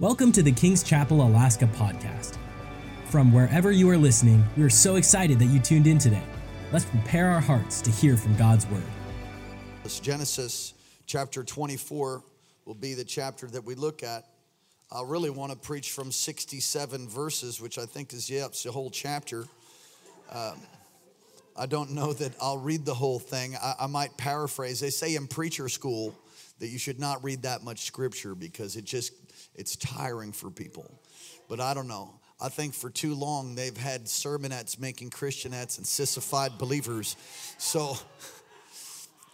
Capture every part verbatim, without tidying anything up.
Welcome to the King's Chapel Alaska podcast. From wherever you are listening, we are so excited that you tuned in today. Let's prepare our hearts to hear from God's Word. Genesis chapter twenty-four will be the chapter that we look at. I really want to preach from sixty-seven verses, which I think is, yeah, it's the whole chapter. Uh, I don't know that I'll read the whole thing. I, I might paraphrase. They say in preacher school that you should not read that much scripture because it just... it's tiring for people, but I don't know. I think for too long they've had sermonettes making Christianettes and sissified believers. So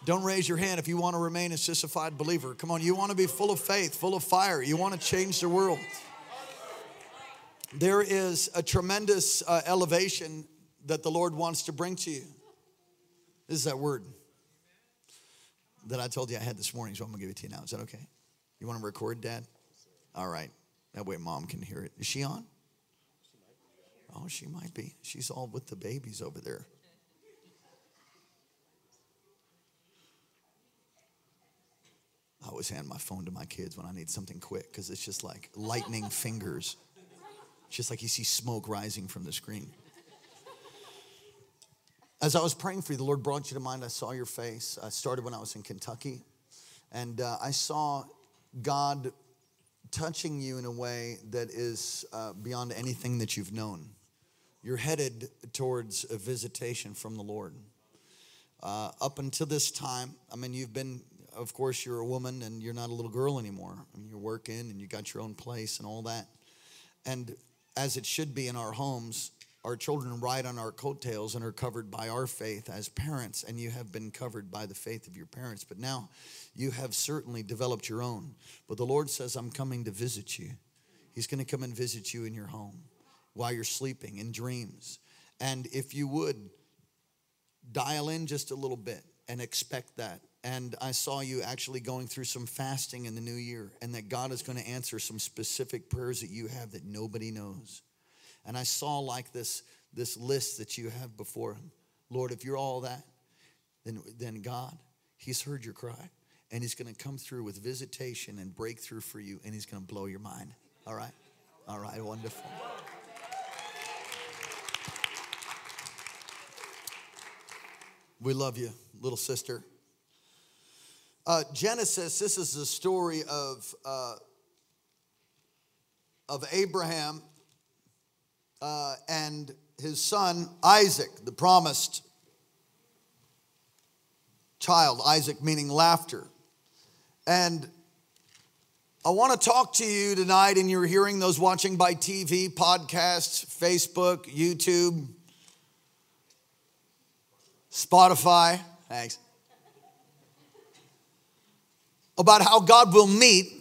don't raise your hand if you want to remain a sissified believer. Come on, you want to be full of faith, full of fire. You want to change the world. There is a tremendous uh, elevation that the Lord wants to bring to you. This is that word that I told you I had this morning, so I'm going to give it to you now. Is that okay? You want to record, Dad? All right. That way Mom can hear it. Is she on? Oh, she might be. She's all with the babies over there. I always hand my phone to my kids when I need something quick because it's just like lightning fingers. It's just like you see smoke rising from the screen. As I was praying for you, the Lord brought you to mind. I saw your face. I started when I was in Kentucky. And uh, I saw God touching you in a way that is uh, beyond anything that you've known. You're headed towards a visitation from the Lord. Uh, up until this time, I mean, you've been, of course, you're a woman and you're not a little girl anymore. I mean, you're working and you got your own place and all that. And as it should be in our homes, our children ride on our coattails and are covered by our faith as parents, and you have been covered by the faith of your parents. But now you have certainly developed your own. But the Lord says, I'm coming to visit you. He's going to come and visit you in your home while you're sleeping in dreams. And if you would, dial in just a little bit and expect that. And I saw you actually going through some fasting in the new year, and that God is going to answer some specific prayers that you have that nobody knows. And I saw like this, this list that you have before him. Lord, if you're all that, then, then God, he's heard your cry. And he's going to come through with visitation and breakthrough for you. And he's going to blow your mind. All right? All right, wonderful. We love you, little sister. Uh, Genesis, this is the story of, uh, of Abraham. Uh, and his son, Isaac, the promised child. Isaac meaning laughter. And I want to talk to you tonight, and you're hearing those watching by T V, podcasts, Facebook, YouTube, Spotify. Thanks. About how God will meet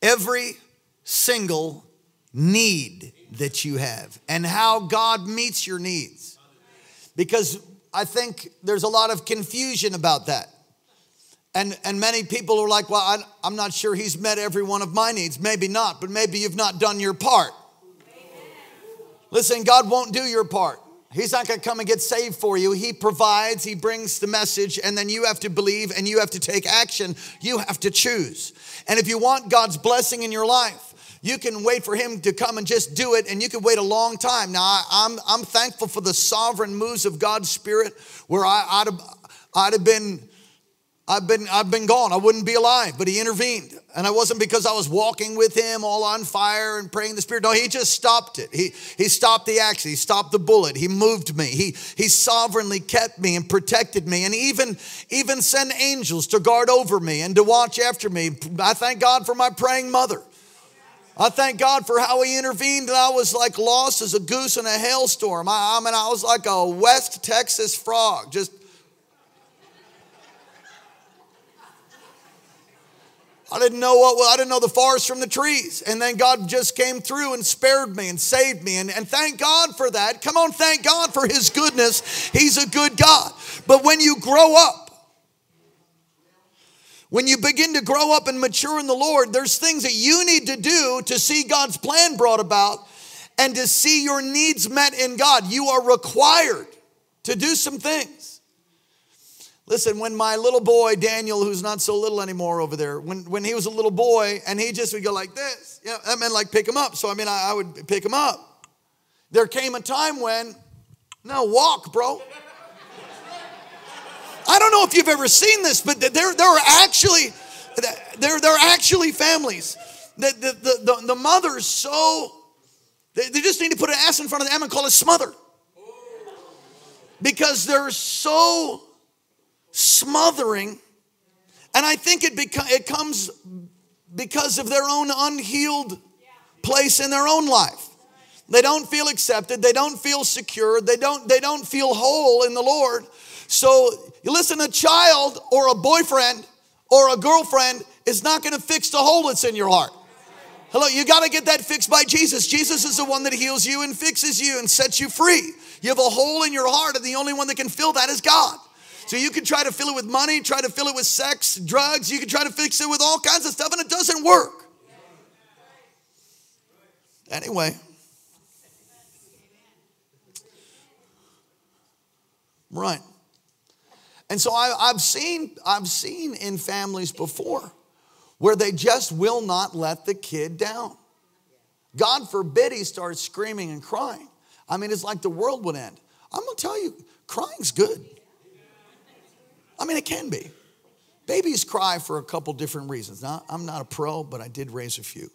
every single need that you have and how God meets your needs. Because I think there's a lot of confusion about that. And and many people are like, well, I, I'm not sure he's met every one of my needs. Maybe not, but maybe you've not done your part. Amen. Listen, God won't do your part. He's not going to come and get saved for you. He provides, he brings the message, and then you have to believe and you have to take action. You have to choose. And if you want God's blessing in your life, you can wait for him to come and just do it, and you can wait a long time. Now, I, I'm I'm thankful for the sovereign moves of God's Spirit, where I, I'd have, I'd have been, I've been I've been gone. I wouldn't be alive, but he intervened, and it wasn't because I was walking with him all on fire and praying the Spirit. No, he just stopped it. He he stopped the action. He stopped the bullet. He moved me. He he sovereignly kept me and protected me, and even even sent angels to guard over me and to watch after me. I thank God for my praying mother. I thank God for how he intervened, and I was like lost as a goose in a hailstorm. I, I mean, I was like a West Texas frog. Just, I didn't know what, I didn't know the forest from the trees. And then God just came through and spared me and saved me. And, and thank God for that. Come on, thank God for his goodness. He's a good God. But when you grow up, when you begin to grow up and mature in the Lord, there's things that you need to do to see God's plan brought about and to see your needs met in God. You are required to do some things. Listen, when my little boy, Daniel, who's not so little anymore over there, when, when he was a little boy and he just would go like this, you know, that meant like pick him up. So, I mean, I, I would pick him up. There came a time when, no, walk, bro. I don't know if you've ever seen this, but there, there are actually, there, there are actually families that the, the, the, the mother's so, they, they just need to put an S in front of the M and call it smother. Because they're so smothering, and I think it beca- it comes because of their own unhealed place in their own life. They don't feel accepted. They don't feel secure. They don't they don't feel whole in the Lord. So you listen, a child or a boyfriend or a girlfriend is not going to fix the hole that's in your heart. Hello, you got to get that fixed by Jesus. Jesus is the one that heals you and fixes you and sets you free. You have a hole in your heart, and the only one that can fill that is God. So you can try to fill it with money, try to fill it with sex, drugs. You can try to fix it with all kinds of stuff, and it doesn't work. Anyway. Right. And so I, I've seen, I've seen in families before where they just will not let the kid down. God forbid he starts screaming and crying. I mean, it's like the world would end. I'm going to tell you, crying's good. I mean, it can be. Babies cry for a couple different reasons. Now, I'm not a pro, but I did raise a few.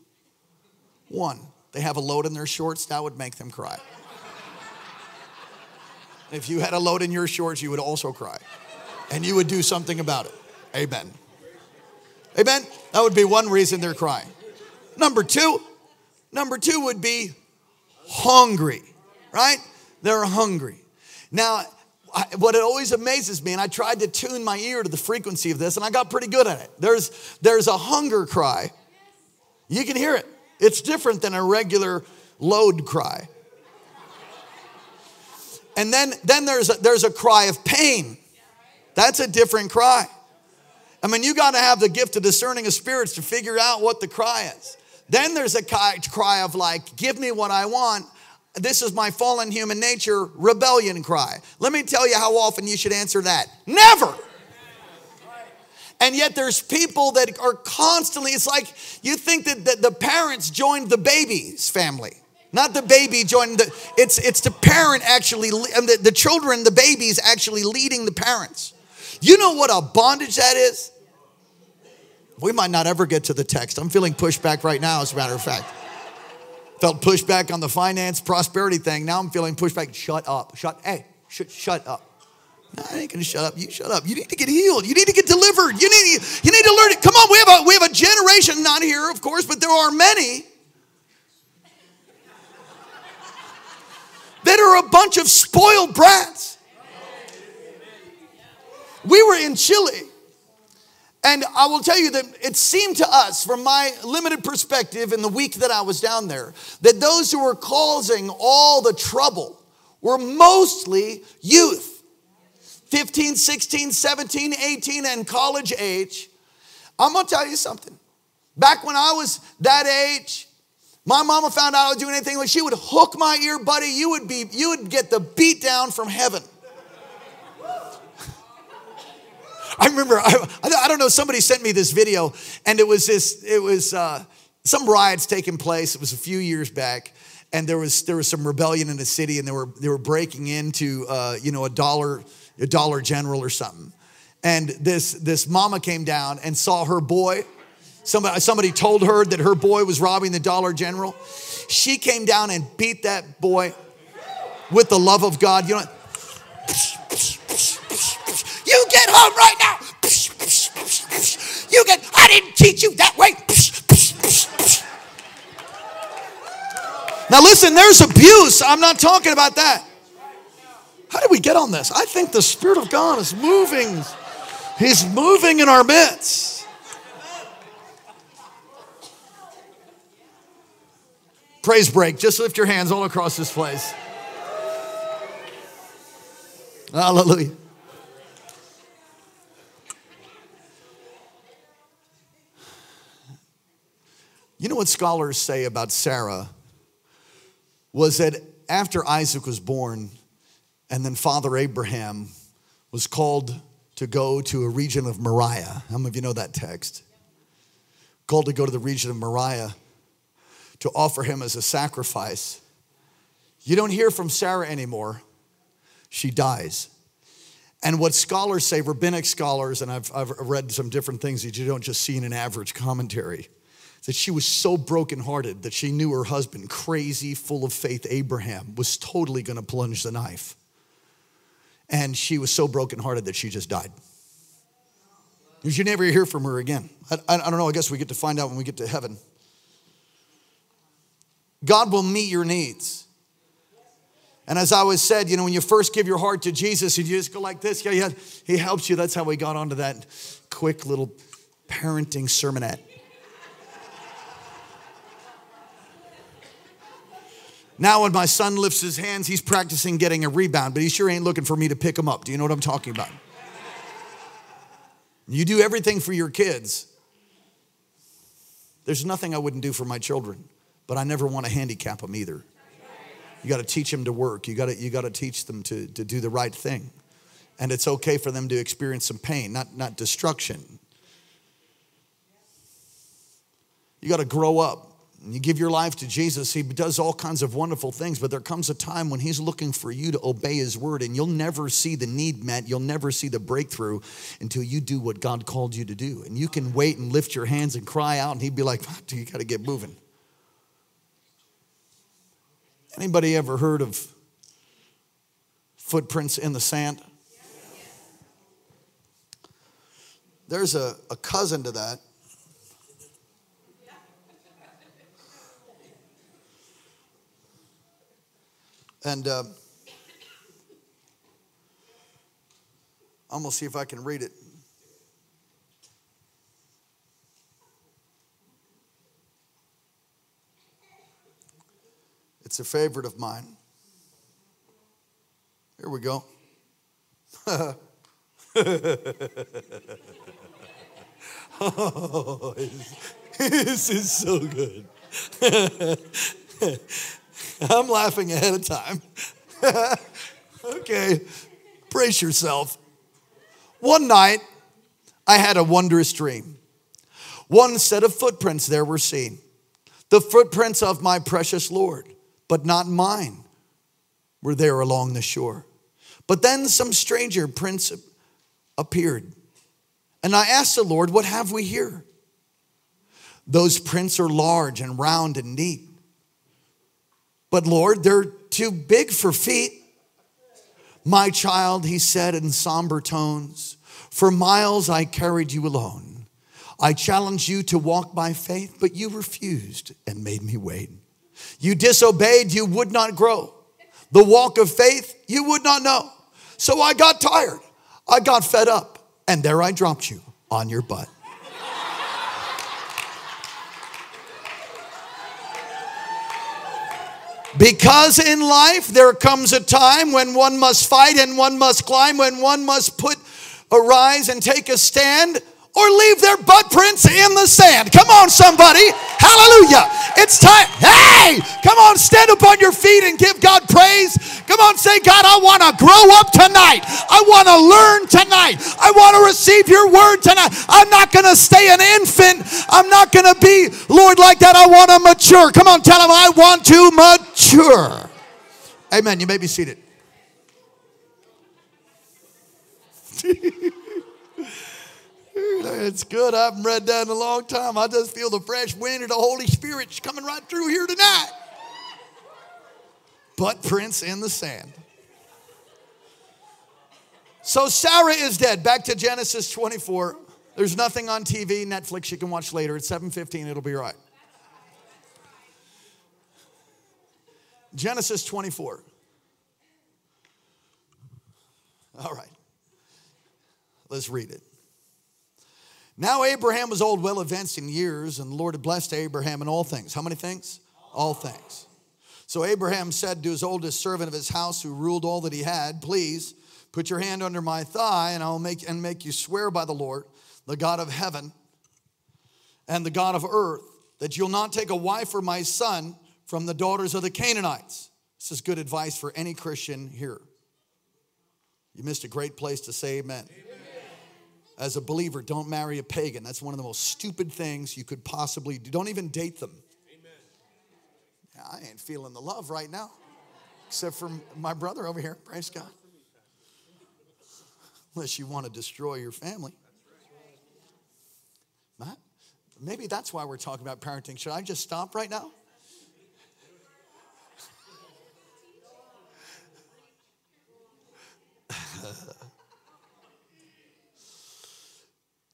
One, they have a load in their shorts. That would make them cry. If you had a load in your shorts, you would also cry. And you would do something about it. Amen. Amen? That would be one reason they're crying. Number two, number two would be hungry, right? They're hungry. Now, I, what it always amazes me, and I tried to tune my ear to the frequency of this, and I got pretty good at it. There's, there's a hunger cry. You can hear it. It's different than a regular load cry. And then, then there's, a, there's a cry of pain. That's a different cry. I mean, you got to have the gift of discerning of spirits to figure out what the cry is. Then there's a cry of like, give me what I want. This is my fallen human nature rebellion cry. Let me tell you how often you should answer that. Never. And yet there's people that are constantly, it's like you think that the, the parents joined the baby's family. Not the baby joining the, it's, it's the parent actually, and the, the children, the babies actually leading the parents. You know what a bondage that is? We might not ever get to the text. I'm feeling pushback right now, as a matter of fact. Felt pushback on the finance prosperity thing. Now I'm feeling pushback. Shut up. Shut, hey, sh- shut up. No, I ain't gonna shut up. You shut up. You need to get healed. You need to get delivered. You need, you need to learn it. Come on, we have a, we have a generation, not here, of course, but there are many that are a bunch of spoiled brats. We were in Chile, and I will tell you that it seemed to us, from my limited perspective in the week that I was down there, that those who were causing all the trouble were mostly youth. fifteen, sixteen, seventeen, eighteen, and college age. I'm going to tell you something. Back when I was that age, my mama found out I was doing anything, like she would hook my ear, buddy. You would be, you would get the beat down from heaven. I remember, I, I don't know, somebody sent me this video, and it was this, it was uh, some riots taking place. It was a few years back, and there was there was some rebellion in the city, and they were they were breaking into uh, you know a dollar a Dollar General or something. And this this mama came down and saw her boy. Somebody somebody told her that her boy was robbing the Dollar General. She came down and beat that boy with the love of God. You know. You get home right now. You get, I didn't teach you that way. Now listen, there's abuse. I'm not talking about that. How did we get on this? I think the Spirit of God is moving. He's moving in our midst. Praise break. Just lift your hands all across this place. Hallelujah. You know what scholars say about Sarah was that after Isaac was born, and then Father Abraham was called to go to a region of Moriah. How many of you know that text? Called to go to the region of Moriah to offer him as a sacrifice. You don't hear from Sarah anymore. She dies. And what scholars say, rabbinic scholars, and I've, I've read some different things that you don't just see in an average commentary, that she was so brokenhearted that she knew her husband, crazy, full of faith Abraham, was totally going to plunge the knife. And she was so brokenhearted that she just died. You never hear from her again. I, I don't know. I guess we get to find out when we get to heaven. God will meet your needs. And as I always said, you know, when you first give your heart to Jesus and you just go like this, yeah, yeah, he helps you. That's how we got onto that quick little parenting sermonette. Now when my son lifts his hands, he's practicing getting a rebound, but he sure ain't looking for me to pick him up. Do you know what I'm talking about? You do everything for your kids. There's nothing I wouldn't do for my children, but I never want to handicap them either. You got to teach them to work. You got to, you got to teach them to, to do the right thing. And it's okay for them to experience some pain, not, not destruction. You got to grow up. You give your life to Jesus, he does all kinds of wonderful things, but there comes a time when he's looking for you to obey his word, and you'll never see the need met. You'll never see the breakthrough until you do what God called you to do. And you can wait and lift your hands and cry out, and he'd be like, you got to get moving. Anybody ever heard of Footprints in the Sand? There's a, a cousin to that. And uh, I'm going to see if I can read it. It's a favorite of mine. Here we go. Oh, this is so good. I'm laughing ahead of time. Okay, brace yourself. One night, I had a wondrous dream. One set of footprints there were seen, the footprints of my precious Lord, but not mine, were there along the shore. But then some stranger prints appeared, and I asked the Lord, what have we here? Those prints are large and round and neat. But Lord, they're too big for feet. My child, he said in somber tones, for miles I carried you alone. I challenged you to walk by faith, but you refused and made me wait. You disobeyed, you would not grow. The walk of faith, you would not know. So I got tired, I got fed up, and there I dropped you on your butt. Because in life, there comes a time when one must fight and one must climb, when one must put a rise and take a stand or leave their butt prints in the sand. Come on, somebody. Hallelujah. It's time. Hey, come on, stand up on your feet and give God praise. Come on, say, God, I want to grow up tonight. I want to learn tonight. I want to receive your word tonight. I'm not going to stay an infant. I'm not going to be, Lord, like that. I want to mature. Come on, tell him, I want to mature. Amen. You may be seated. It's good. I haven't read that in a long time. I just feel the fresh wind of the Holy Spirit coming right through here tonight. Butt prints in the sand. So Sarah is dead. Back to Genesis twenty-four. There's nothing on T V, Netflix. You can watch later. It's seven fifteen. It'll be all right. Genesis twenty-four. All right. Let's read it. Now Abraham was old, well advanced in years, and the Lord had blessed Abraham in all things. How many things? All things. So Abraham said to his oldest servant of his house, who ruled all that he had, "Please put your hand under my thigh, and I will make and make you swear by the Lord, the God of heaven and the God of earth, that you'll not take a wife for my son from the daughters of the Canaanites." This is good advice for any Christian here. You missed a great place to say amen. Amen. as a believer, don't marry a pagan. That's one of the most stupid things you could possibly do. Don't even date them. Amen. I ain't feeling the love right now, except for my brother over here. Praise God. Unless you want to destroy your family. Matt, maybe that's why we're talking about parenting. Should I just stop right now?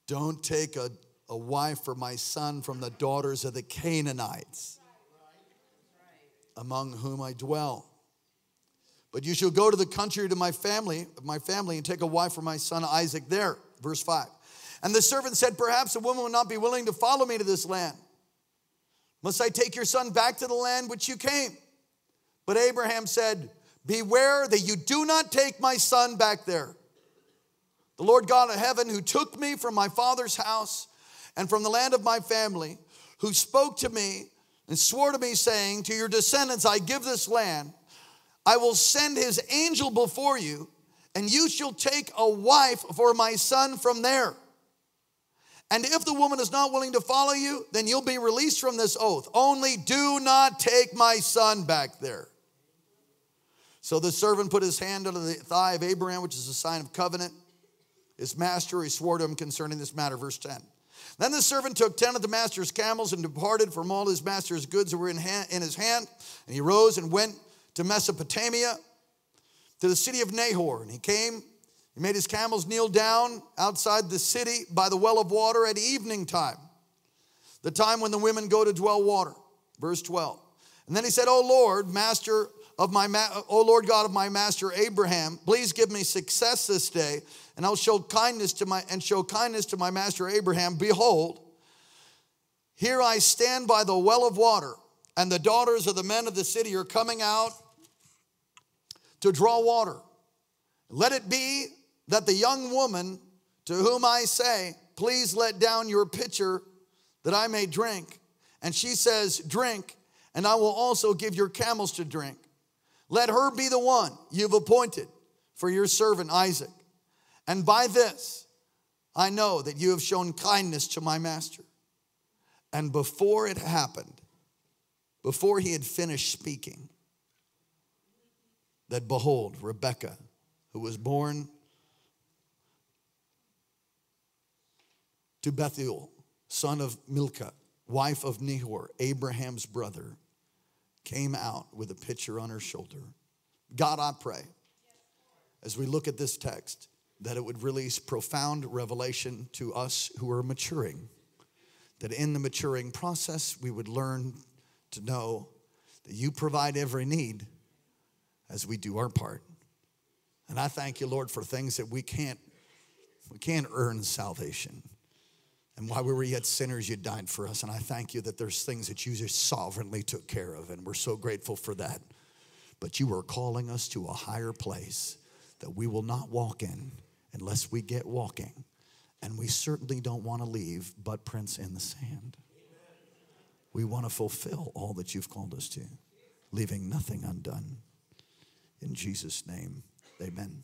Don't take a, a wife for my son from the daughters of the Canaanites, among whom I dwell. But you shall go to the country to my family, my family, and take a wife for my son Isaac there. Verse five. And the servant said, perhaps a woman will not be willing to follow me to this land. Must I take your son back to the land which you came? But Abraham said, beware that you do not take my son back there. The Lord God of heaven, who took me from my father's house and from the land of my family, who spoke to me and swore to me, saying, to your descendants I give this land. I will send his angel before you, and you shall take a wife for my son from there. And if the woman is not willing to follow you, then you'll be released from this oath. Only do not take my son back there. So the servant put his hand under the thigh of Abraham, which is a sign of covenant. His master, he swore to him concerning this matter. Verse ten. Then the servant took ten of the master's camels and departed from all his master's goods that were in, hand, in his hand. And he rose and went to Mesopotamia, to the city of Nahor. And he came, he made his camels kneel down outside the city by the well of water at evening time, the time when the women go to dwell water. Verse twelve. And then he said, O Lord, master of my, ma- O Lord God of my master Abraham, please give me success this day, and I'll show kindness to my and show kindness to my master Abraham. Behold, here I stand by the well of water, and the daughters of the men of the city are coming out to draw water. Let it be that the young woman to whom I say, please let down your pitcher that I may drink, and she says, drink, and I will also give your camels to drink. Let her be the one you've appointed for your servant Isaac. And by this, I know that you have shown kindness to my master. And before it happened, before he had finished speaking, that behold, Rebekah, who was born to Bethuel, son of Milcah, wife of Nehor, Abraham's brother, came out with a pitcher on her shoulder. God, I pray, as we look at this text, that it would release profound revelation to us who are maturing, that in the maturing process, we would learn to know that you provide every need as we do our part. And I thank you, Lord, for things that we can't, we can't earn salvation. And while we were yet sinners, you died for us. And I thank you that there's things that you just sovereignly took care of, and we're so grateful for that. But you are calling us to a higher place that we will not walk in unless we get walking. And we certainly don't want to leave butt prints in the sand. We want to fulfill all that you've called us to, leaving nothing undone. In Jesus' name, amen.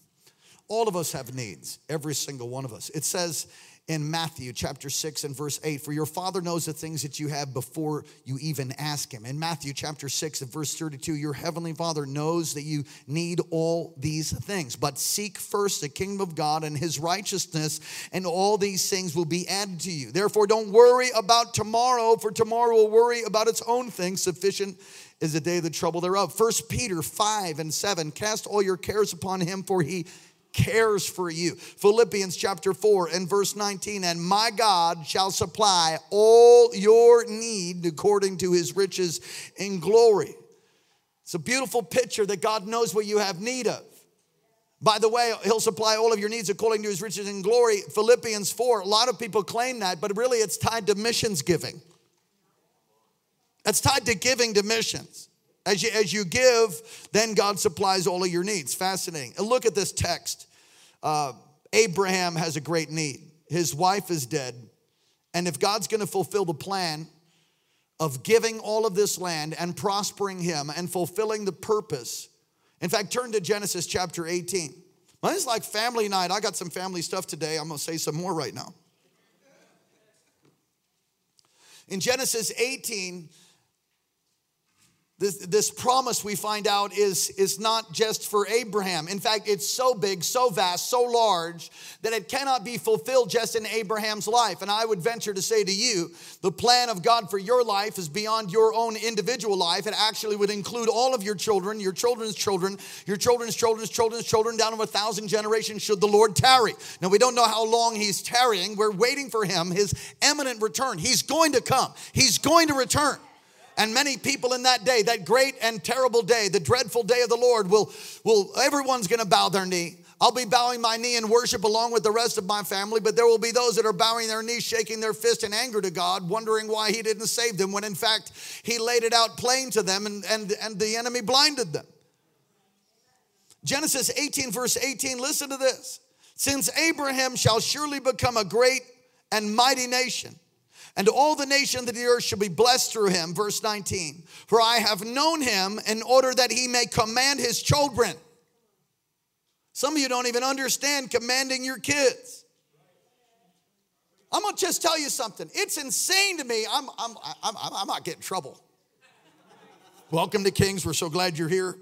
All of us have needs, every single one of us. It says in Matthew chapter six and verse eight, for your Father knows the things that you have before you even ask him. In Matthew chapter six and verse thirty-two, your heavenly Father knows that you need all these things. But seek first the kingdom of God and his righteousness, and all these things will be added to you. Therefore, don't worry about tomorrow, for tomorrow will worry about its own things. Sufficient is the day of the trouble thereof. First Peter five and seven, cast all your cares upon him, for he cares for you. Philippians chapter four and verse nineteen, and my God shall supply all your need according to his riches in glory. It's a beautiful picture that God knows what you have need of. By the way, he'll supply all of your needs according to his riches in glory. Philippians four, a lot of people claim that, but really it's tied to missions giving. It's tied to giving to missions. As you, as you give, then God supplies all of your needs. Fascinating. And look at this text. Uh, Abraham has a great need. His wife is dead. And if God's going to fulfill the plan of giving all of this land and prospering him and fulfilling the purpose. In fact, turn to Genesis chapter eighteen. Well, it's like family night. I got some family stuff today. I'm going to say some more right now. In Genesis eighteen, this, this promise we find out is, is not just for Abraham. In fact, it's so big, so vast, so large that it cannot be fulfilled just in Abraham's life. And I would venture to say to you, the plan of God for your life is beyond your own individual life. It actually would include all of your children, your children's children, your children's children's children's children, down to a thousand generations should the Lord tarry. Now, we don't know how long he's tarrying. We're waiting for him, his imminent return. He's going to come. He's going to return. And many people in that day, that great and terrible day, the dreadful day of the Lord, will, will everyone's going to bow their knee. I'll be bowing my knee in worship along with the rest of my family, but there will be those that are bowing their knees, shaking their fist in anger to God, wondering why he didn't save them when, in fact, he laid it out plain to them and, and, and the enemy blinded them. Genesis eighteen, verse eighteen, listen to this. Since Abraham shall surely become a great and mighty nation, and all the nations of the earth shall be blessed through him. Verse nineteen. For I have known him in order that he may command his children. Some of you don't even understand commanding your kids. I'm going to just tell you something. It's insane to me. I'm, I'm, I'm, I'm not getting in trouble. Welcome to Kings. We're so glad you're here.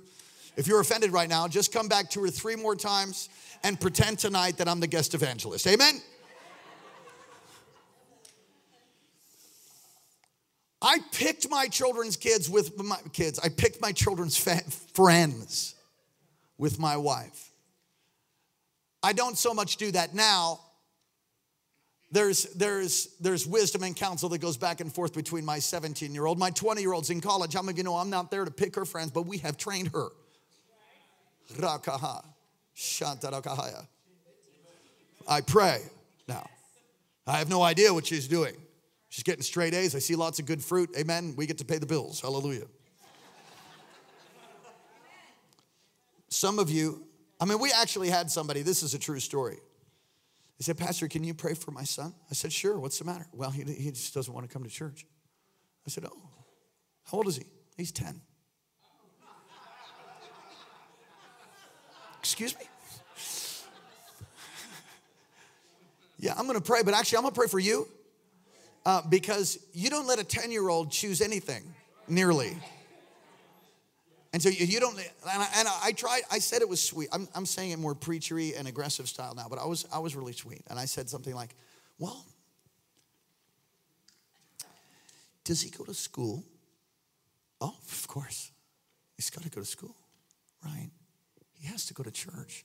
If you're offended right now, just come back two or three more times and pretend tonight that I'm the guest evangelist. Amen? I picked my children's kids with my kids. I picked my children's fa- friends with my wife. I don't so much do that now. There's, there's, there's wisdom and counsel that goes back and forth between my seventeen-year-old. My twenty-year-old's in college. How many of you know I'm not there to pick her friends, but we have trained her. Rakaha, shantarakahaya. I pray now. I have no idea what she's doing. She's getting straight A's. I see lots of good fruit. Amen. We get to pay the bills. Hallelujah. Some of you, I mean, we actually had somebody. This is a true story. He said, Pastor, can you pray for my son? I said, sure. What's the matter? Well, he, he just doesn't want to come to church. I said, oh, how old is he? He's ten. Excuse me? Yeah, I'm going to pray, but actually I'm going to pray for you. Uh, because you don't let a ten-year-old choose anything, nearly. And so you, you don't, and I, and I tried, I said it was sweet. I'm, I'm saying it more preachery and aggressive style now, but I was, I was really sweet. And I said something like, well, does he go to school? Oh, of course. He's got to go to school, right? He has to go to church.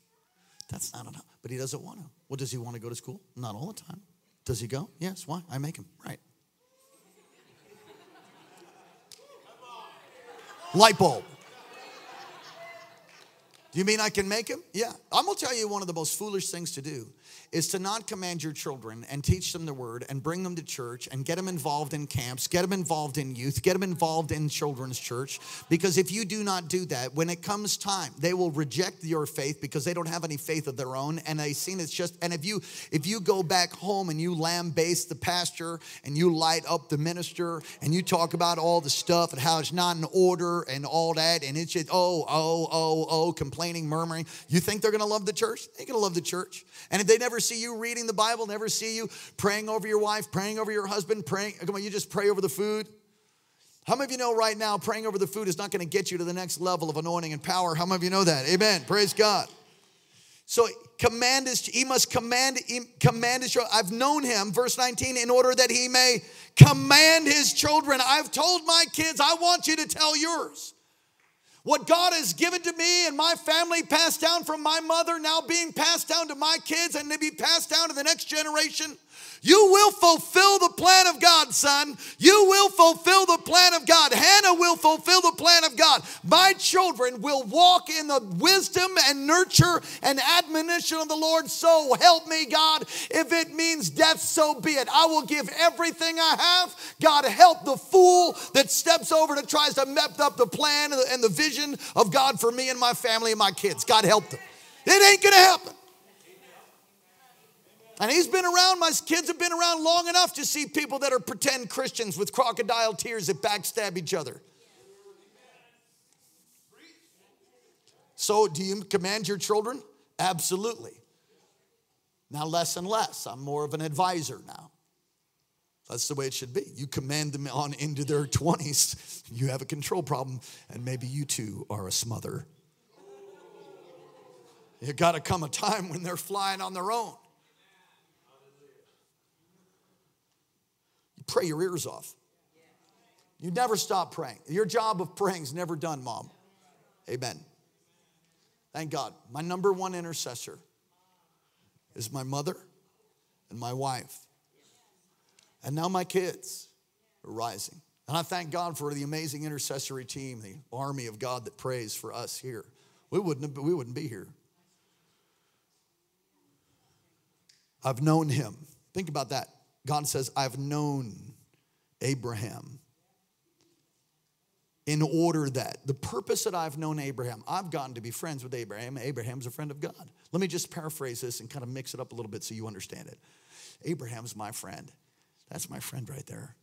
That's not enough, but he doesn't want to. Well, does he want to go to school? Not all the time. Does he go? Yes. Why? I make him. Right. Light bulb. You mean I can make him? Yeah. I'm going to tell you one of the most foolish things to do is to not command your children and teach them the word and bring them to church and get them involved in camps, get them involved in youth, get them involved in children's church. Because if you do not do that, when it comes time, they will reject your faith because they don't have any faith of their own. And they've seen it's just, and if you if you go back home and you lambaste the pastor and you light up the minister and you talk about all the stuff and how it's not in order and all that, and it's just, oh, oh, oh, oh, complaining. Complaining, murmuring. You think they're going to love the church? They're going to love the church. And if they never see you reading the Bible, never see you praying over your wife, praying over your husband, praying, come on, you just pray over the food. How many of you know right now praying over the food is not going to get you to the next level of anointing and power? How many of you know that? Amen. Praise God. So command is, he must command, he, command his children. I've known him, verse nineteen, in order that he may command his children. I've told my kids, I want you to tell yours. What God has given to me and my family passed down from my mother, now being passed down to my kids and to be passed down to the next generation. You will fulfill the plan of God, son. You will fulfill the plan of God. Hannah will fulfill the plan of God. My children will walk in the wisdom and nurture and admonition of the Lord. So help me, God. If it means death, so be it. I will give everything I have. God, help the fool that steps over and tries to mess up the plan and the vision of God for me and my family and my kids. God, help them. It ain't going to happen. And he's been around, my kids have been around long enough to see people that are pretend Christians with crocodile tears that backstab each other. So do you command your children? Absolutely. Now less and less. I'm more of an advisor now. That's the way it should be. You command them on into their twenties. You have a control problem, and maybe you too are a smother. There's got to come a time when they're flying on their own. You pray your ears off. You never stop praying. Your job of praying is never done, Mom. Amen. Thank God. My number one intercessor is my mother and my wife. And now my kids are rising. And I thank God for the amazing intercessory team, the army of God that prays for us here. We wouldn't, we wouldn't be here. I've known him. Think about that. God says, I've known Abraham. In order that, the purpose that I've known Abraham, I've gotten to be friends with Abraham. Abraham's a friend of God. Let me just paraphrase this and kind of mix it up a little bit so you understand it. Abraham's my friend. That's my friend right there.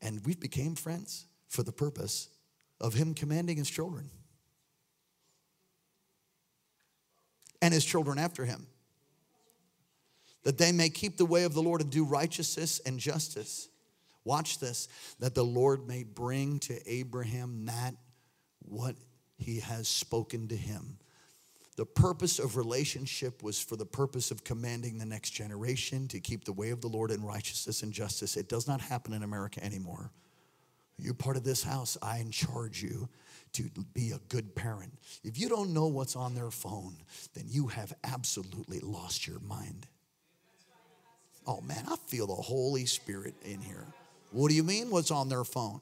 And we became friends for the purpose of him commanding his children. And his children after him. That they may keep the way of the Lord and do righteousness and justice. Watch this. That the Lord may bring to Abraham that what he has spoken to him. The purpose of relationship was for the purpose of commanding the next generation to keep the way of the Lord in righteousness and justice. It does not happen in America anymore. You're part of this house. I charge you to be a good parent. If you don't know what's on their phone, then you have absolutely lost your mind. Oh, man, I feel the Holy Spirit in here. What do you mean what's on their phone?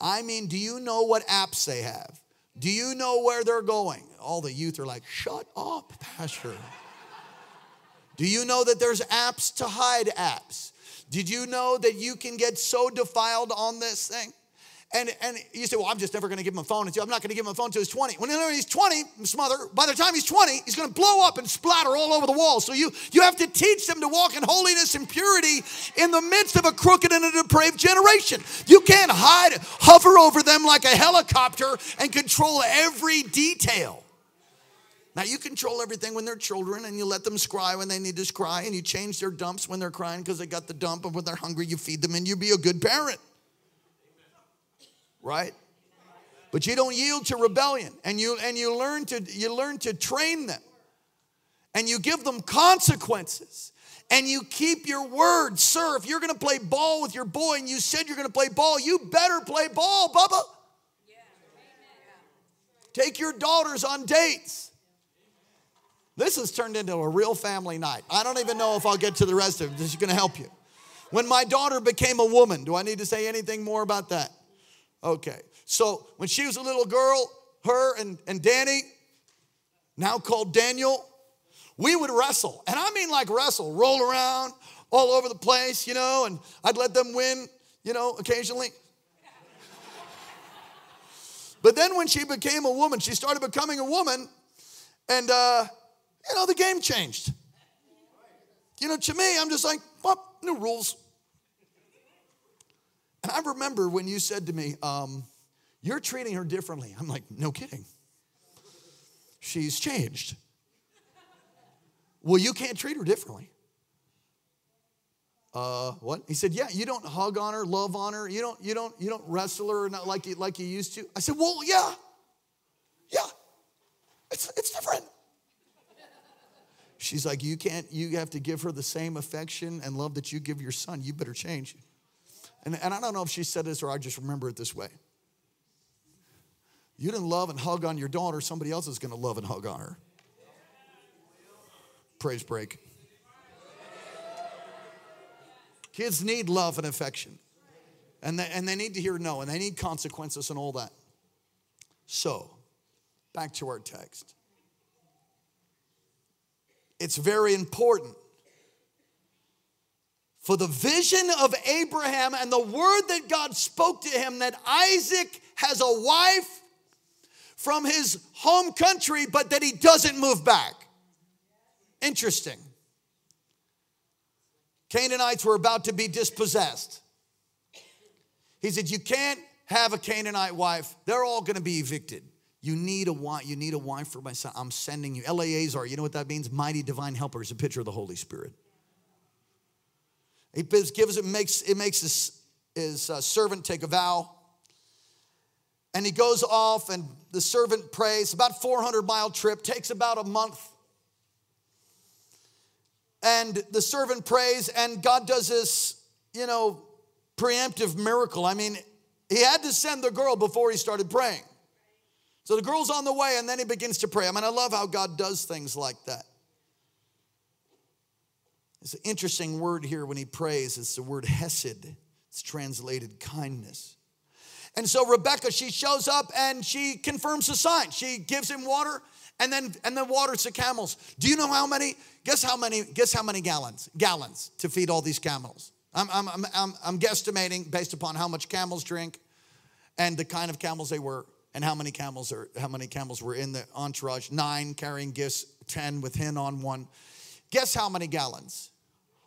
I mean, do you know what apps they have? Do you know where they're going? All the youth are like, shut up, Pastor. Do you know that there's apps to hide apps? Did you know that you can get so defiled on this thing? And, and you say, well, I'm just never going to give him a phone. Until, I'm not going to give him a phone until he's twenty. When he's twenty, smother, by the time he's twenty, he's going to blow up and splatter all over the wall. So you, you have to teach them to walk in holiness and purity in the midst of a crooked and a depraved generation. You can't hide, hover over them like a helicopter and control every detail. Now, you control everything when they're children, and you let them cry when they need to cry, and you change their dumps when they're crying because they got the dump, and when they're hungry, you feed them, and you be a good parent. Right? But you don't yield to rebellion, and you and you learn to you learn to train them, and you give them consequences, and you keep your word. Sir, if you're going to play ball with your boy and you said you're going to play ball, you better play ball, Bubba. Yeah. Take your daughters on dates. This has turned into a real family night. I don't even know if I'll get to the rest of it. This is going to help you. When my daughter became a woman, do I need to say anything more about that? Okay, so when she was a little girl, her and, and Danny, now called Daniel, we would wrestle. And I mean like wrestle, roll around all over the place, you know, and I'd let them win, you know, occasionally. But then when she became a woman, she started becoming a woman, and, uh, you know, the game changed. You know, to me, I'm just like, well, new rules. And I remember when you said to me, um, you're treating her differently. I'm like, no kidding. She's changed. Well, you can't treat her differently. Uh, what? He said, yeah, you don't hug on her, love on her. You don't, you don't, you don't wrestle her not like you, like you used to. I said, well, yeah, yeah, it's, it's different. She's like, you can't, you have to give her the same affection and love that you give your son. You better change. And, and I don't know if she said this or I just remember it this way. You didn't love and hug on your daughter. Somebody else is going to love and hug on her. Praise break. Kids need love and affection. And they, and they need to hear no. And they need consequences and all that. So, back to our text. It's very important. For the vision of Abraham and the word that God spoke to him that Isaac has a wife from his home country, but that he doesn't move back. Interesting. Canaanites were about to be dispossessed. He said, you can't have a Canaanite wife. They're all going to be evicted. You need a wife. You need a wife for my son. I'm sending you. Eleazar, you know what that means? Mighty divine helper is a picture of the Holy Spirit. He gives it makes it makes his, his uh, servant take a vow. And he goes off, and the servant prays. About four hundred mile trip, takes about a month. And the servant prays, and God does this, you know, preemptive miracle. I mean, he had to send the girl before he started praying. So the girl's on the way, and then he begins to pray. I mean, I love how God does things like that. It's an interesting word here when he prays. It's the word hesed. It's translated kindness. And so Rebekah, she shows up, and she confirms the sign. She gives him water, and then and then waters the camels. Do you know how many? Guess how many? Guess how many gallons? Gallons to feed all these camels. I'm I'm I'm I'm, I'm guesstimating based upon how much camels drink, and the kind of camels they were. And how many camels are? How many camels were in the entourage? Nine carrying gifts, ten with Hin on one. Guess how many gallons?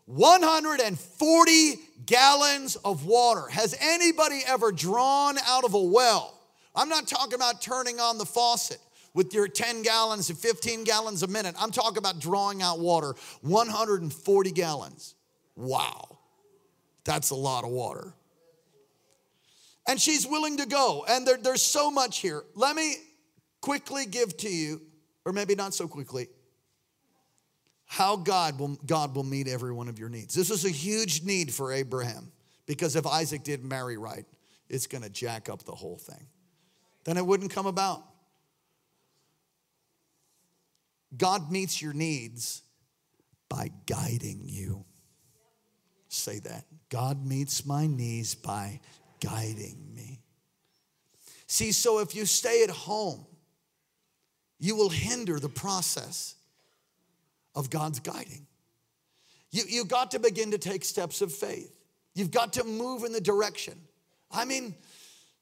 one hundred forty gallons of water. Has anybody ever drawn out of a well? I'm not talking about turning on the faucet with your ten gallons and fifteen gallons a minute. I'm talking about drawing out water. one hundred forty gallons. Wow. That's a lot of water. And she's willing to go. And there, there's so much here. Let me quickly give to you, or maybe not so quickly, how God will, God will meet every one of your needs. This is a huge need for Abraham, because if Isaac didn't marry right, it's going to jack up the whole thing. Then it wouldn't come about. God meets your needs by guiding you. Say that. God meets my needs by guiding me. See, so if you stay at home, you will hinder the process of God's guiding. You, you've got to begin to take steps of faith. You've got to move in the direction. I mean,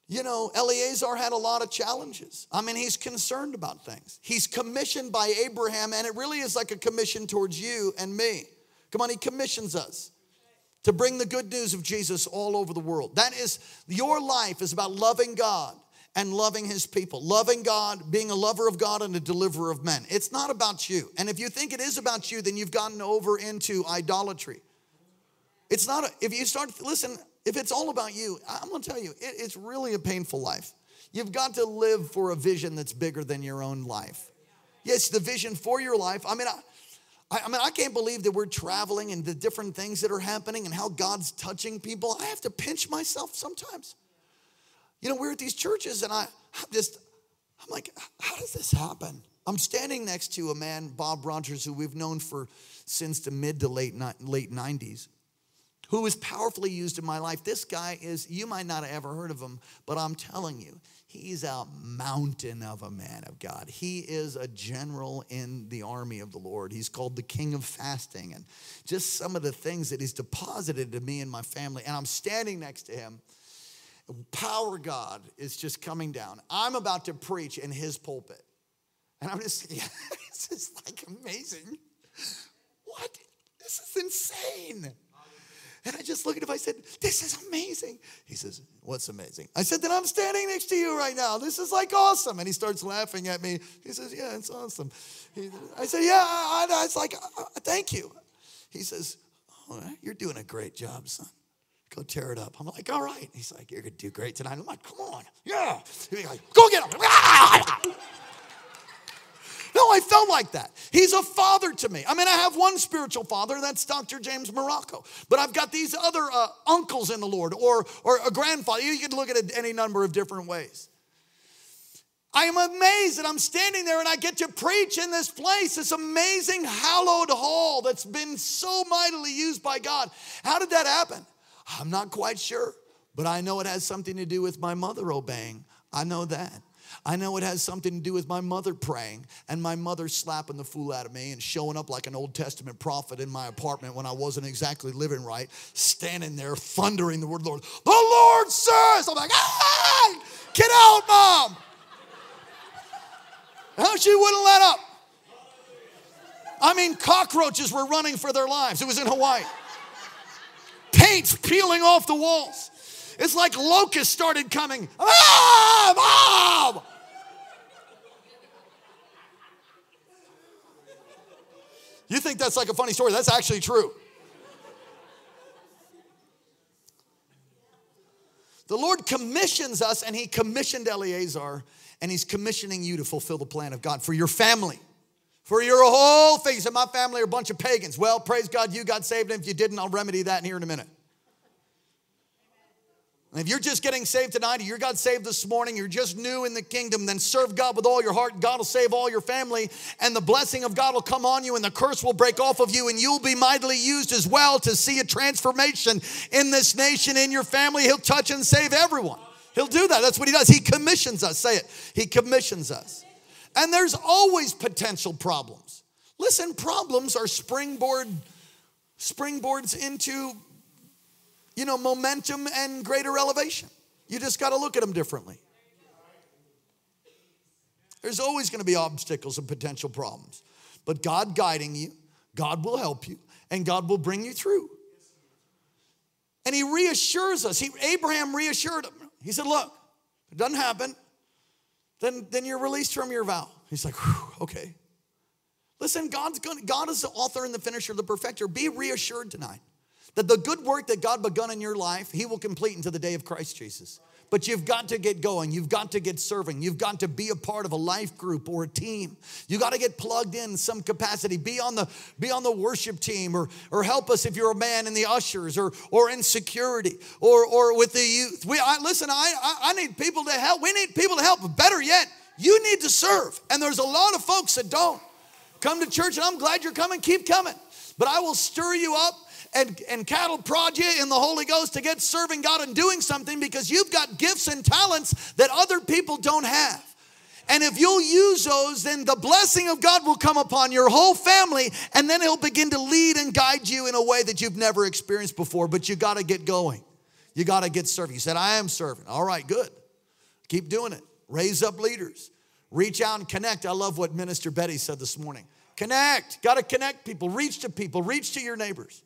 you know, Eleazar had a lot of challenges. I mean, he's concerned about things. He's commissioned by Abraham, and it really is like a commission towards you and me. Come on, he commissions us to bring the good news of Jesus all over the world. That is, your life is about loving God and loving his people. Loving God, being a lover of God and a deliverer of men. It's not about you. And if you think it is about you, then you've gotten over into idolatry. It's not, a, if you start, listen, if it's all about you, I'm going to tell you, it, it's really a painful life. You've got to live for a vision that's bigger than your own life. Yes, the vision for your life. I mean, I, I mean, I can't believe that we're traveling and the different things that are happening and how God's touching people. I have to pinch myself sometimes. You know, we're at these churches, and I, I'm just, I'm like, how does this happen? I'm standing next to a man, Bob Rogers, who we've known for since the mid to late late nineties, who was powerfully used in my life. This guy is, you might not have ever heard of him, but I'm telling you, he's a mountain of a man of God. He is a general in the army of the Lord. He's called the King of Fasting. And just some of the things that he's deposited to me and my family. And I'm standing next to him. Power God is just coming down. I'm about to preach in his pulpit. And I'm just, yeah, this is like amazing. What? This is insane. And I just looked at him, I said, this is amazing. He says, what's amazing? I said, that I'm standing next to you right now. This is like awesome. And he starts laughing at me. He says, yeah, it's awesome. He, I said, yeah, I, I, I was like, uh, thank you. He says, all right, you're doing a great job, son. Go tear it up. I'm like, all right. He's like, you're going to do great tonight. I'm like, come on. Yeah. He's like, go get him. No, I felt like that. He's a father to me. I mean, I have one spiritual father, that's Doctor James Morocco. But I've got these other uh, uncles in the Lord, or, or a grandfather. You could look at it any number of different ways. I am amazed that I'm standing there and I get to preach in this place, this amazing hallowed hall that's been so mightily used by God. How did that happen? I'm not quite sure, but I know it has something to do with my mother obeying. I know that. I know it has something to do with my mother praying and my mother slapping the fool out of me and showing up like an Old Testament prophet in my apartment when I wasn't exactly living right, standing there thundering the word of the Lord. The Lord says, I'm like, ah, get out, Mom. How she wouldn't let up. I mean, cockroaches were running for their lives. It was in Hawaii. Paint's peeling off the walls. It's like locusts started coming. Ah, Mom! think that's like a funny story. That's actually true. The Lord commissions us, and he commissioned Eleazar, and he's commissioning you to fulfill the plan of God for your family, for your whole thing. He said, my family are a bunch of pagans. Well, praise God, you got saved, and if you didn't, I'll remedy that in here in a minute. And if you're just getting saved tonight, or you got saved this morning, you're just new in the kingdom, then serve God with all your heart. God will save all your family, and the blessing of God will come on you, and the curse will break off of you, and you'll be mightily used as well to see a transformation in this nation, in your family. He'll touch and save everyone. He'll do that. That's what he does. He commissions us. Say it. He commissions us. And there's always potential problems. Listen, problems are springboard, springboards into, you know, momentum and greater elevation. You just got to look at them differently. There's always going to be obstacles and potential problems. But God guiding you, God will help you, and God will bring you through. And he reassures us. He, Abraham reassured him. He said, look, if it doesn't happen, Then, then you're released from your vow. He's like, whew, okay. Listen, God's gonna, God is the author and the finisher, of the perfecter. Be reassured tonight that the good work that God begun in your life, he will complete until the day of Christ Jesus. But you've got to get going. You've got to get serving. You've got to be a part of a life group or a team. You got to get plugged in some capacity. Be on the, be on the worship team, or, or help us if you're a man in the ushers, or, or in security, or, or with the youth. We, I, listen, I, I, I need people to help. We need people to help. But better yet, you need to serve. And there's a lot of folks that don't come to church, and I'm glad you're coming. Keep coming. But I will stir you up And, and cattle prod you in the Holy Ghost to get serving God and doing something, because you've got gifts and talents that other people don't have. And if you'll use those, then the blessing of God will come upon your whole family, and then he'll begin to lead and guide you in a way that you've never experienced before. But you got to get going. You got to get serving. You said, I am serving. All right, good. Keep doing it. Raise up leaders. Reach out and connect. I love what Minister Betty said this morning. Connect. Got to connect people. Reach to people. Reach to your neighbors.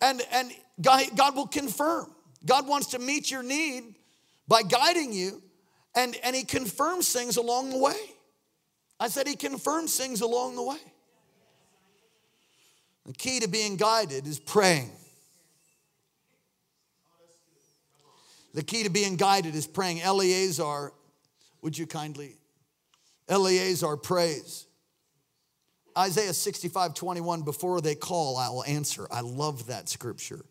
And, and God, God will confirm. God wants to meet your need by guiding you, and, and he confirms things along the way. I said he confirms things along the way. The key to being guided is praying. The key to being guided is praying. Eleazar, would you kindly? Eleazar prays. Isaiah sixty-five twenty-one, before they call, I will answer. I love that scripture.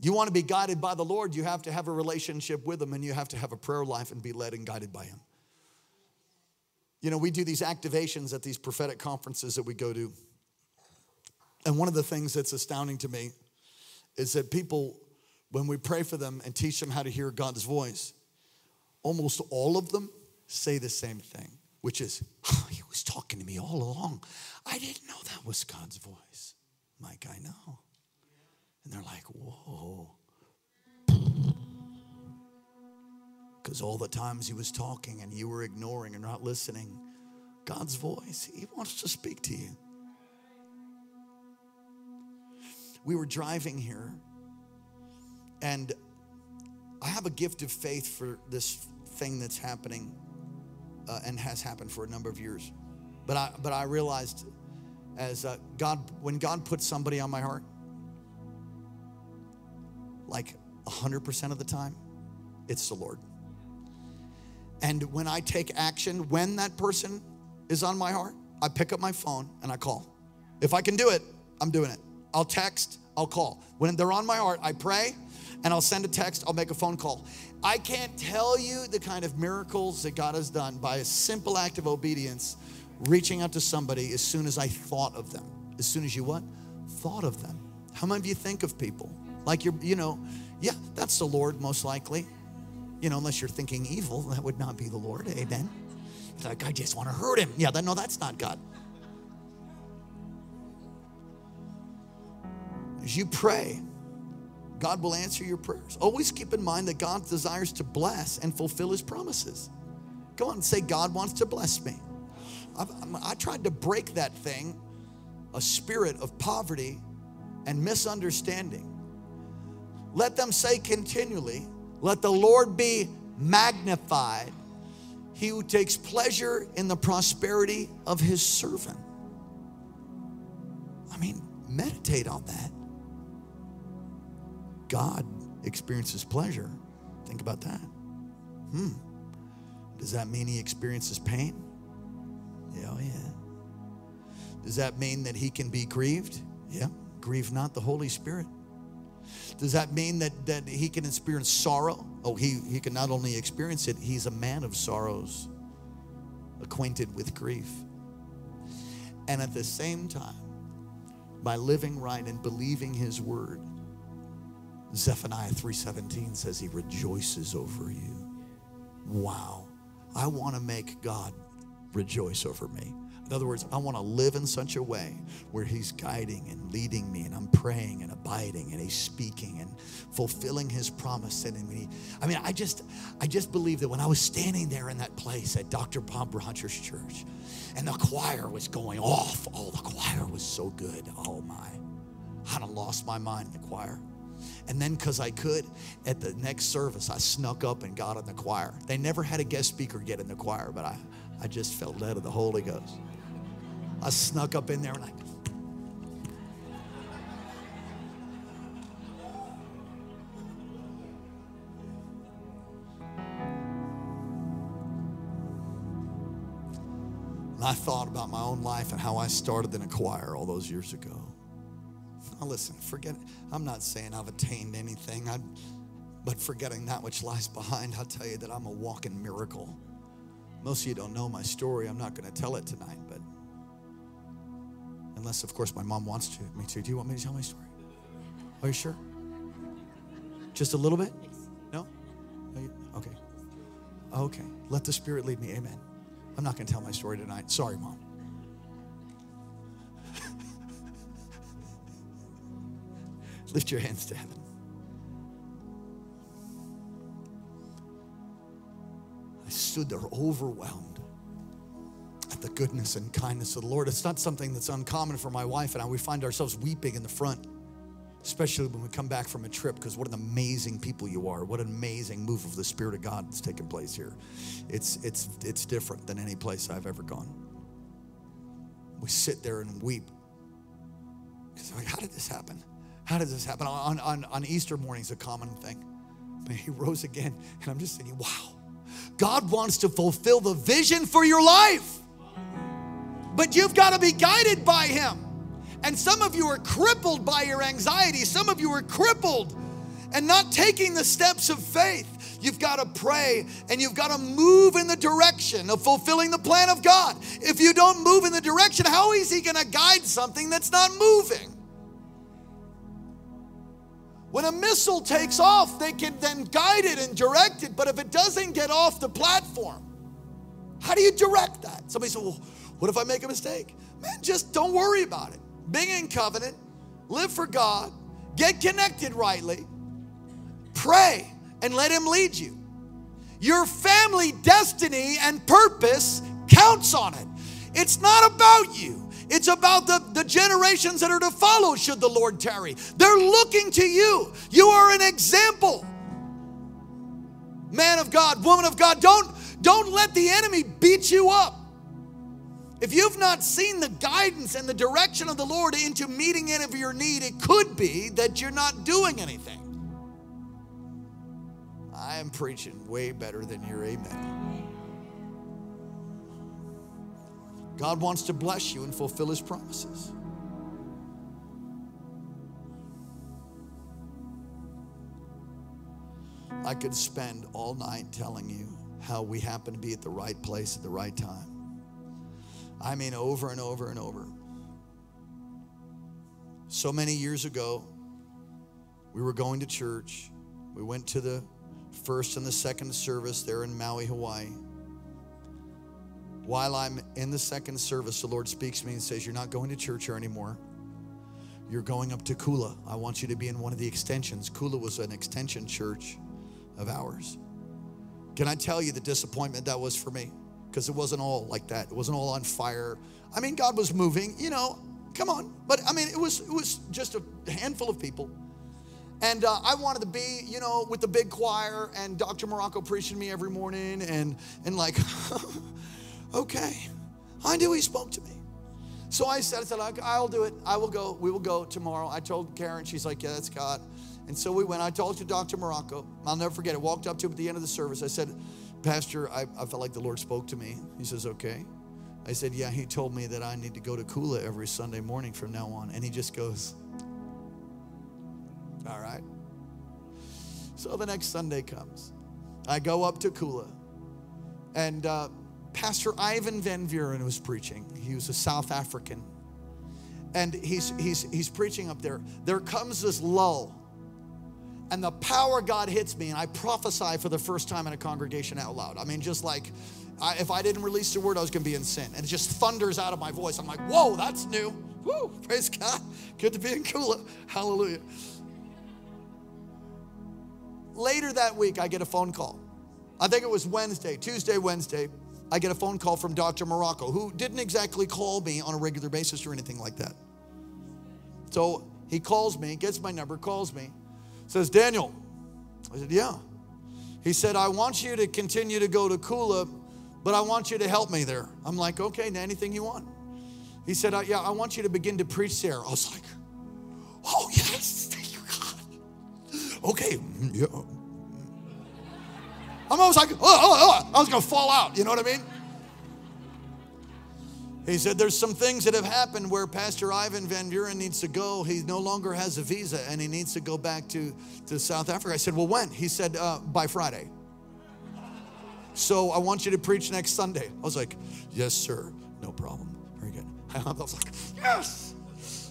You want to be guided by the Lord, you have to have a relationship with him, and you have to have a prayer life and be led and guided by him. You know, we do these activations at these prophetic conferences that we go to. And one of the things that's astounding to me is that people, when we pray for them and teach them how to hear God's voice, almost all of them say the same thing, which is, oh, he was talking to me all along. I didn't know that was God's voice. Mike, I know. And they're like, whoa. Because all the times he was talking and you were ignoring and not listening, God's voice, he wants to speak to you. We were driving here, and I have a gift of faith for this thing that's happening. Uh, and has happened for a number of years. But I, but I realized as uh, God, when God puts somebody on my heart, like one hundred percent of the time, it's the Lord. And when I take action, when that person is on my heart, I pick up my phone and I call. If I can do it, I'm doing it. I'll text, I'll call. When they're on my heart, I pray, and I'll send a text, I'll make a phone call. I can't tell you the kind of miracles that God has done by a simple act of obedience, reaching out to somebody as soon as I thought of them. As soon as you what? Thought of them. How many of you think of people? Like you're, you know, yeah, that's the Lord most likely. You know, unless you're thinking evil, that would not be the Lord, amen? It's like, I just want to hurt him. Yeah, that, no, that's not God. As you pray, God will answer your prayers. Always keep in mind that God desires to bless and fulfill his promises. Go on and say, God wants to bless me. I've, I tried to break that thing, a spirit of poverty and misunderstanding. Let them say continually, let the Lord be magnified. He who takes pleasure in the prosperity of his servant. I mean, meditate on that. God experiences pleasure. Think about that. Hmm. Does that mean he experiences pain? Yeah, oh yeah. Does that mean that he can be grieved? Yeah. Grieve not the Holy Spirit. Does that mean that, that he can experience sorrow? Oh, he, he can not only experience it, he's a man of sorrows, acquainted with grief. And at the same time, by living right and believing his word, Zephaniah three seventeen says he rejoices over you. Wow. I want to make God rejoice over me. In other words, I want to live in such a way where he's guiding and leading me, and I'm praying and abiding, and he's speaking and fulfilling his promise. And me. I mean, I just, I just believe that when I was standing there in that place at Doctor Bob Rogers' church, and the choir was going off. Oh, the choir was so good. Oh my, I done lost my mind in the choir. And then because I could, at the next service, I snuck up and got in the choir. They never had a guest speaker get in the choir, but I, I just felt led of the Holy Ghost. I snuck up in there and I, and I thought about my own life and how I started in a choir all those years ago. Now listen, forget, I'm not saying I've attained anything, I, but forgetting that which lies behind, I'll tell you that I'm a walking miracle. Most of you don't know my story. I'm not going to tell it tonight, but unless, of course, my mom wants to, me to. Do you want me to tell my story? Are you sure? Just a little bit? No? Okay. Okay. Let the Spirit lead me. Amen. I'm not going to tell my story tonight. Sorry, Mom. Lift your hands to heaven. I stood there overwhelmed. The goodness and kindness of the Lord. It's not something that's uncommon for my wife and I. We find ourselves weeping in the front, especially when we come back from a trip, because what an amazing people you are. What an amazing move of the Spirit of God that's taking place here. It's, it's, it's different than any place I've ever gone. We sit there and weep. Because like, how did this happen? How did this happen? On, on, on Easter mornings, a common thing. But he rose again, and I'm just thinking, wow, God wants to fulfill the vision for your life. But you've got to be guided by him. And some of you are crippled by your anxiety. Some of you are crippled and not taking the steps of faith. You've got to pray and you've got to move in the direction of fulfilling the plan of God. If you don't move in the direction, how is he going to guide something that's not moving? When a missile takes off, they can then guide it and direct it. But if it doesn't get off the platform, how do you direct that? Somebody said, well, what if I make a mistake? Man, just don't worry about it. Being in covenant, live for God, get connected rightly, pray, and let him lead you. Your family destiny and purpose counts on it. It's not about you. It's about the, the generations that are to follow should the Lord tarry. They're looking to you. You are an example. Man of God, woman of God, don't, don't let the enemy beat you up. If you've not seen the guidance and the direction of the Lord into meeting any of your need, it could be that you're not doing anything. I am preaching way better than your amen. God wants to bless you and fulfill his promises. I could spend all night telling you how we happen to be at the right place at the right time. I mean, over and over and over. So many years ago, we were going to church. We went to the first and the second service there in Maui, Hawaii. While I'm in the second service, the Lord speaks to me and says, you're not going to church here anymore. You're going up to Kula. I want you to be in one of the extensions. Kula was an extension church of ours. Can I tell you the disappointment that was for me? Because it wasn't all like that. It wasn't all on fire. I mean, God was moving, you know, come on. But I mean, it was it was just a handful of people. And uh, I wanted to be, you know, with the big choir and Doctor Morocco preaching me every morning and, and like, okay, I knew he spoke to me. So I said, I said, I'll do it. I will go. We will go tomorrow. I told Karen. She's like, yeah, that's God. And so we went. I talked to Doctor Morocco. I'll never forget it. Walked up to him at the end of the service. I said, Pastor, I, I felt like the Lord spoke to me. He says, okay. I said, yeah, he told me that I need to go to Kula every Sunday morning from now on. And he just goes, all right. So the next Sunday comes. I go up to Kula. And uh, Pastor Ivan Van Vuren was preaching. He was a South African. And he's, he's, he's preaching up there. There comes this lull. And the power of God hits me, and I prophesy for the first time in a congregation out loud. I mean, just like, I, if I didn't release the word, I was going to be in sin. And it just thunders out of my voice. I'm like, whoa, that's new. Woo, praise God. Good to be in Kula. Hallelujah. Later that week, I get a phone call. I think it was Wednesday, Tuesday, Wednesday. I get a phone call from Doctor Morocco, who didn't exactly call me on a regular basis or anything like that. So he calls me, gets my number, calls me. Says, Daniel. I said, yeah. He said, I want you to continue to go to Kula, but I want you to help me there. I'm like, okay, anything you want. He said, I, yeah, I want you to begin to preach there. I was like, oh, yes, thank you, God. Okay, yeah. I'm always like, oh, oh, oh. I was going to fall out, you know what I mean? He said, there's some things that have happened where Pastor Ivan Van Vuren needs to go. He no longer has a visa, and he needs to go back to, to South Africa. I said, well, when? He said, uh, by Friday. So I want you to preach next Sunday. I was like, yes, sir. No problem. Very good. I was like, yes,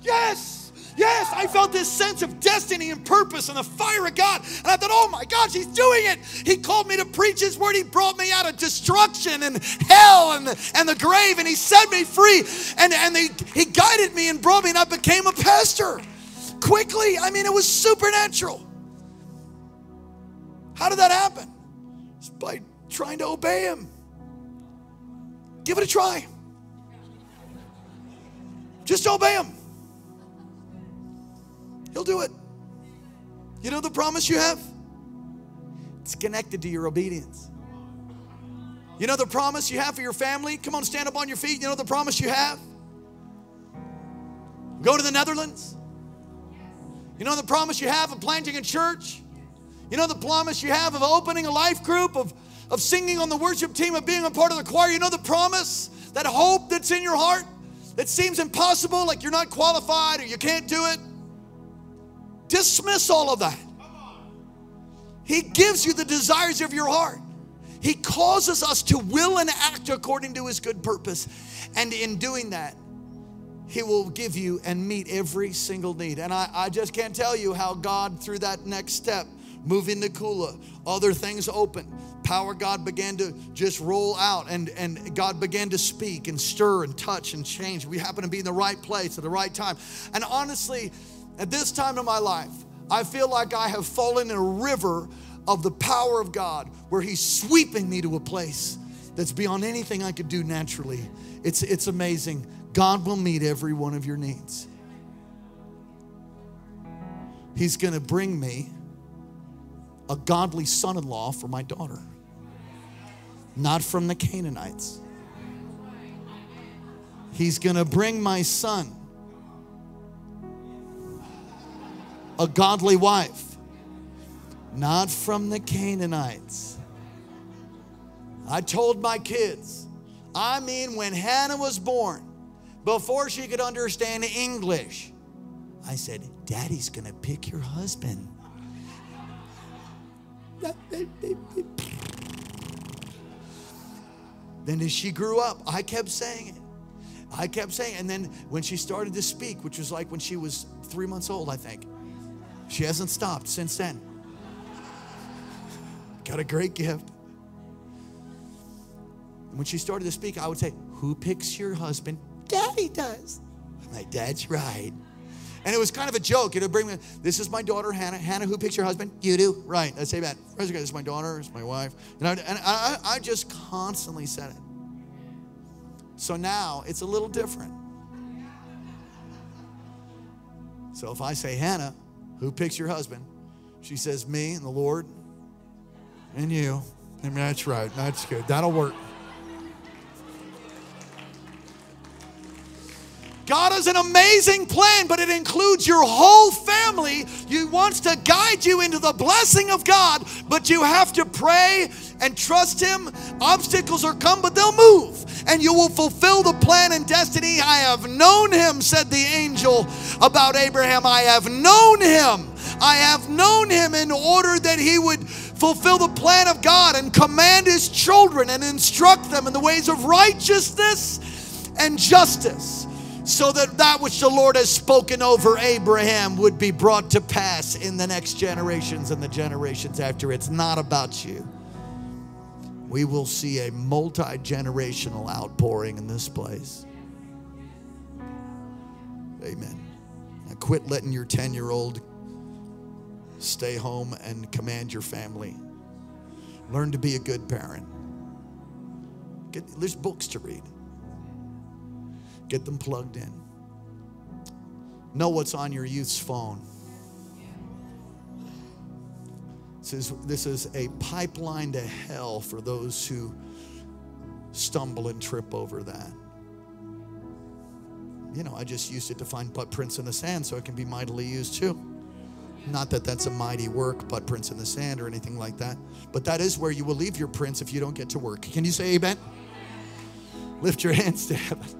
yes, yes. I felt this sense of destiny and purpose and the fire of God. And I thought, oh, my God, he's doing it. He called me to preach his word. He brought me out of destruction and hell and the, and the grave, and he set me free. And, and they, he guided me and brought me, and I became a pastor quickly. I mean, it was supernatural. How did that happen? It's by trying to obey him. Give it a try. Just obey him. He'll do it. You know the promise you have? It's connected to your obedience. You know the promise you have for your family? Come on, stand up on your feet. You know the promise you have? Go to the Netherlands. You know the promise you have of planting a church? You know the promise you have of opening a life group, of, of singing on the worship team, of being a part of the choir? You know the promise, that hope that's in your heart that seems impossible, like you're not qualified or you can't do it? Dismiss all of that. He gives you the desires of your heart. He causes us to will and act according to his good purpose. And in doing that, he will give you and meet every single need. And I, I just can't tell you how God, through that next step, moving to Kula, other things open. Power God began to just roll out, and, and God began to speak and stir and touch and change. We happen to be in the right place at the right time. And honestly, at this time in my life, I feel like I have fallen in a river of the power of God, where he's sweeping me to a place that's beyond anything I could do naturally. It's, it's amazing. God will meet every one of your needs. He's going to bring me a godly son-in-law for my daughter. Not from the Canaanites. He's going to bring my son a godly wife, not from the Canaanites. I told my kids, I mean, when Hannah was born, before she could understand English, I said, Daddy's going to pick your husband. Then as she grew up, I kept saying it. I kept saying it. And then when she started to speak, which was like when she was three months old, I think, she hasn't stopped since then. Got a great gift. And when she started to speak, I would say, who picks your husband? Daddy does. I'm like, that's right. And it was kind of a joke. It would bring me, this is my daughter, Hannah. Hannah, who picks your husband? You do. Right. I'd say that. This is my daughter. This is my wife. And I, and I, I just constantly said it. So now it's a little different. So if I say, Hannah, who picks your husband? She says, me and the Lord and you. I mean, that's right. That's good. That'll work. God has an amazing plan, but it includes your whole family. He wants to guide you into the blessing of God, but you have to pray and trust Him. Obstacles are come, but they'll move, and you will fulfill the plan and destiny. I have known Him, said the angel about Abraham. I have known Him. I have known Him in order that He would fulfill the plan of God and command His children and instruct them in the ways of righteousness and justice, so that that which the Lord has spoken over Abraham would be brought to pass in the next generations and the generations after. It's not about you. We will see a multi-generational outpouring in this place. Amen. Now quit letting your ten-year-old stay home and command your family. Learn to be a good parent. Get, there's books to read. Get them plugged in. Know what's on your youth's phone. This is, this is a pipeline to hell for those who stumble and trip over that. You know, I just used it to find butt prints in the sand so it can be mightily used too. Not that that's a mighty work, butt prints in the sand or anything like that. But that is where you will leave your prints if you don't get to work. Can you say amen? Lift your hands to heaven.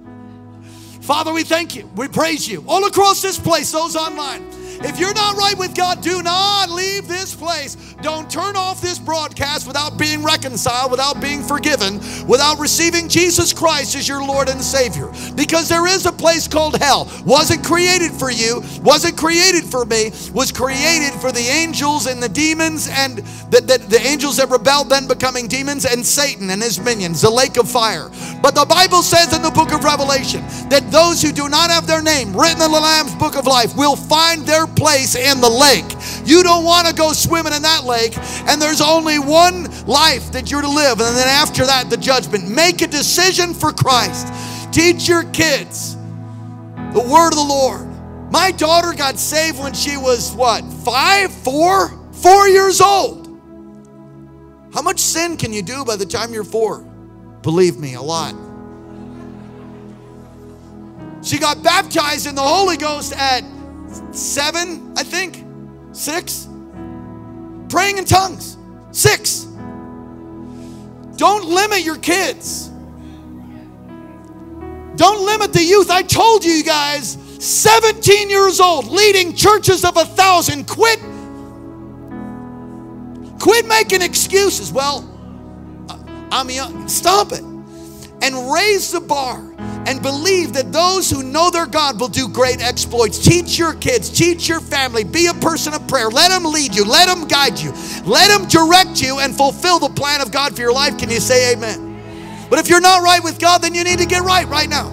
Father, we thank you. We praise you. All across this place, those online. If you're not right with God, do not leave this place. Don't turn off this broadcast without being reconciled, without being forgiven, without receiving Jesus Christ as your Lord and Savior. Because there is a place called hell. Wasn't created for you. Wasn't created for me. Was created for the angels and the demons and the, the, the angels that rebelled, then becoming demons, and Satan and his minions, the lake of fire. But the Bible says in the book of Revelation that those who do not have their name written in the Lamb's book of life will find their place in the lake. You don't want to go swimming in that lake, and there's only one life that you're to live, and then after that, the judgment. Make a decision for Christ. Teach your kids the word of the Lord. My daughter got saved when she was, what, five, four? Four years old. How much sin can you do by the time you're four? Believe me, a lot. She got baptized in the Holy Ghost at seven, I think, six. Praying in tongues, six. Don't limit your kids. Don't limit the youth. I told you guys, seventeen years old, leading churches of a thousand. Quit. Quit making excuses. Well, I'm young. Stop it. And raise the bar. And believe that those who know their God will do great exploits. Teach your kids. Teach your family. Be a person of prayer. Let them lead you. Let them guide you. Let them direct you and fulfill the plan of God for your life. Can you say amen? But if you're not right with God, then you need to get right right now.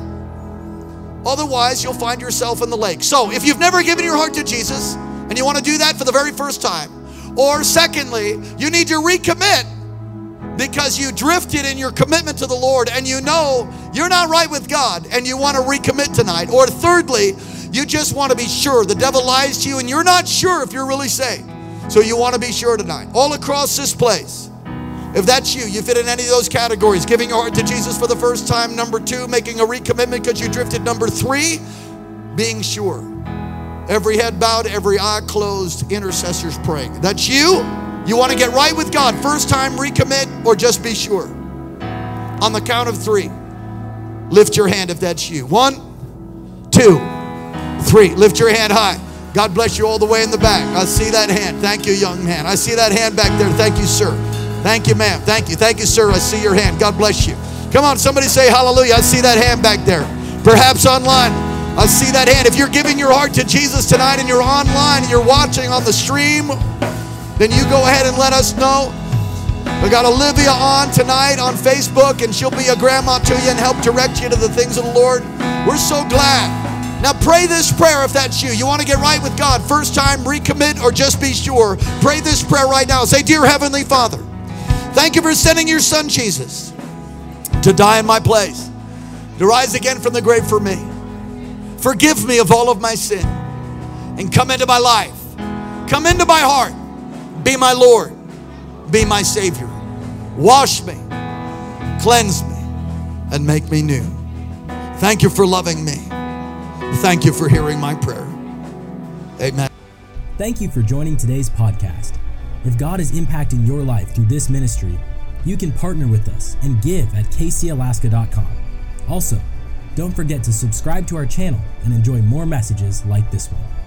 Otherwise, you'll find yourself in the lake. So if you've never given your heart to Jesus and you want to do that for the very first time, or secondly, you need to recommit because you drifted in your commitment to the Lord and you know you're not right with God and you want to recommit tonight. Or thirdly, you just want to be sure. The devil lies to you and you're not sure if you're really saved. So you want to be sure tonight. All across this place, if that's you, you fit in any of those categories. Giving your heart to Jesus for the first time. Number two, making a recommitment because you drifted. Number three, being sure. Every head bowed, every eye closed, intercessors praying. That's you. You want to get right with God, first time, recommit, or just be sure. On the count of three, lift your hand if that's you. One, two, three. Lift your hand high. God bless you all the way in the back. I see that hand. Thank you, young man. I see that hand back there. Thank you, sir. Thank you, ma'am. Thank you. Thank you, sir. I see your hand. God bless you. Come on, somebody say hallelujah. I see that hand back there. Perhaps online. I see that hand. If you're giving your heart to Jesus tonight and you're online and you're watching on the stream, then you go ahead and let us know. We got Olivia on tonight on Facebook, and she'll be a grandma to you and help direct you to the things of the Lord. We're so glad. Now pray this prayer if that's you. You want to get right with God, first time, recommit, or just be sure. Pray this prayer right now. Say, dear Heavenly Father, thank you for sending your son Jesus to die in my place, to rise again from the grave for me. Forgive me of all of my sin and come into my life. Come into my heart. Be my Lord. Be my Savior. Wash me, cleanse me, and make me new. Thank you for loving me. Thank you for hearing my prayer. Amen. Thank you for joining today's podcast. If God is impacting your life through this ministry, you can partner with us and give at k c alaska dot com. Also, don't forget to subscribe to our channel and enjoy more messages like this one.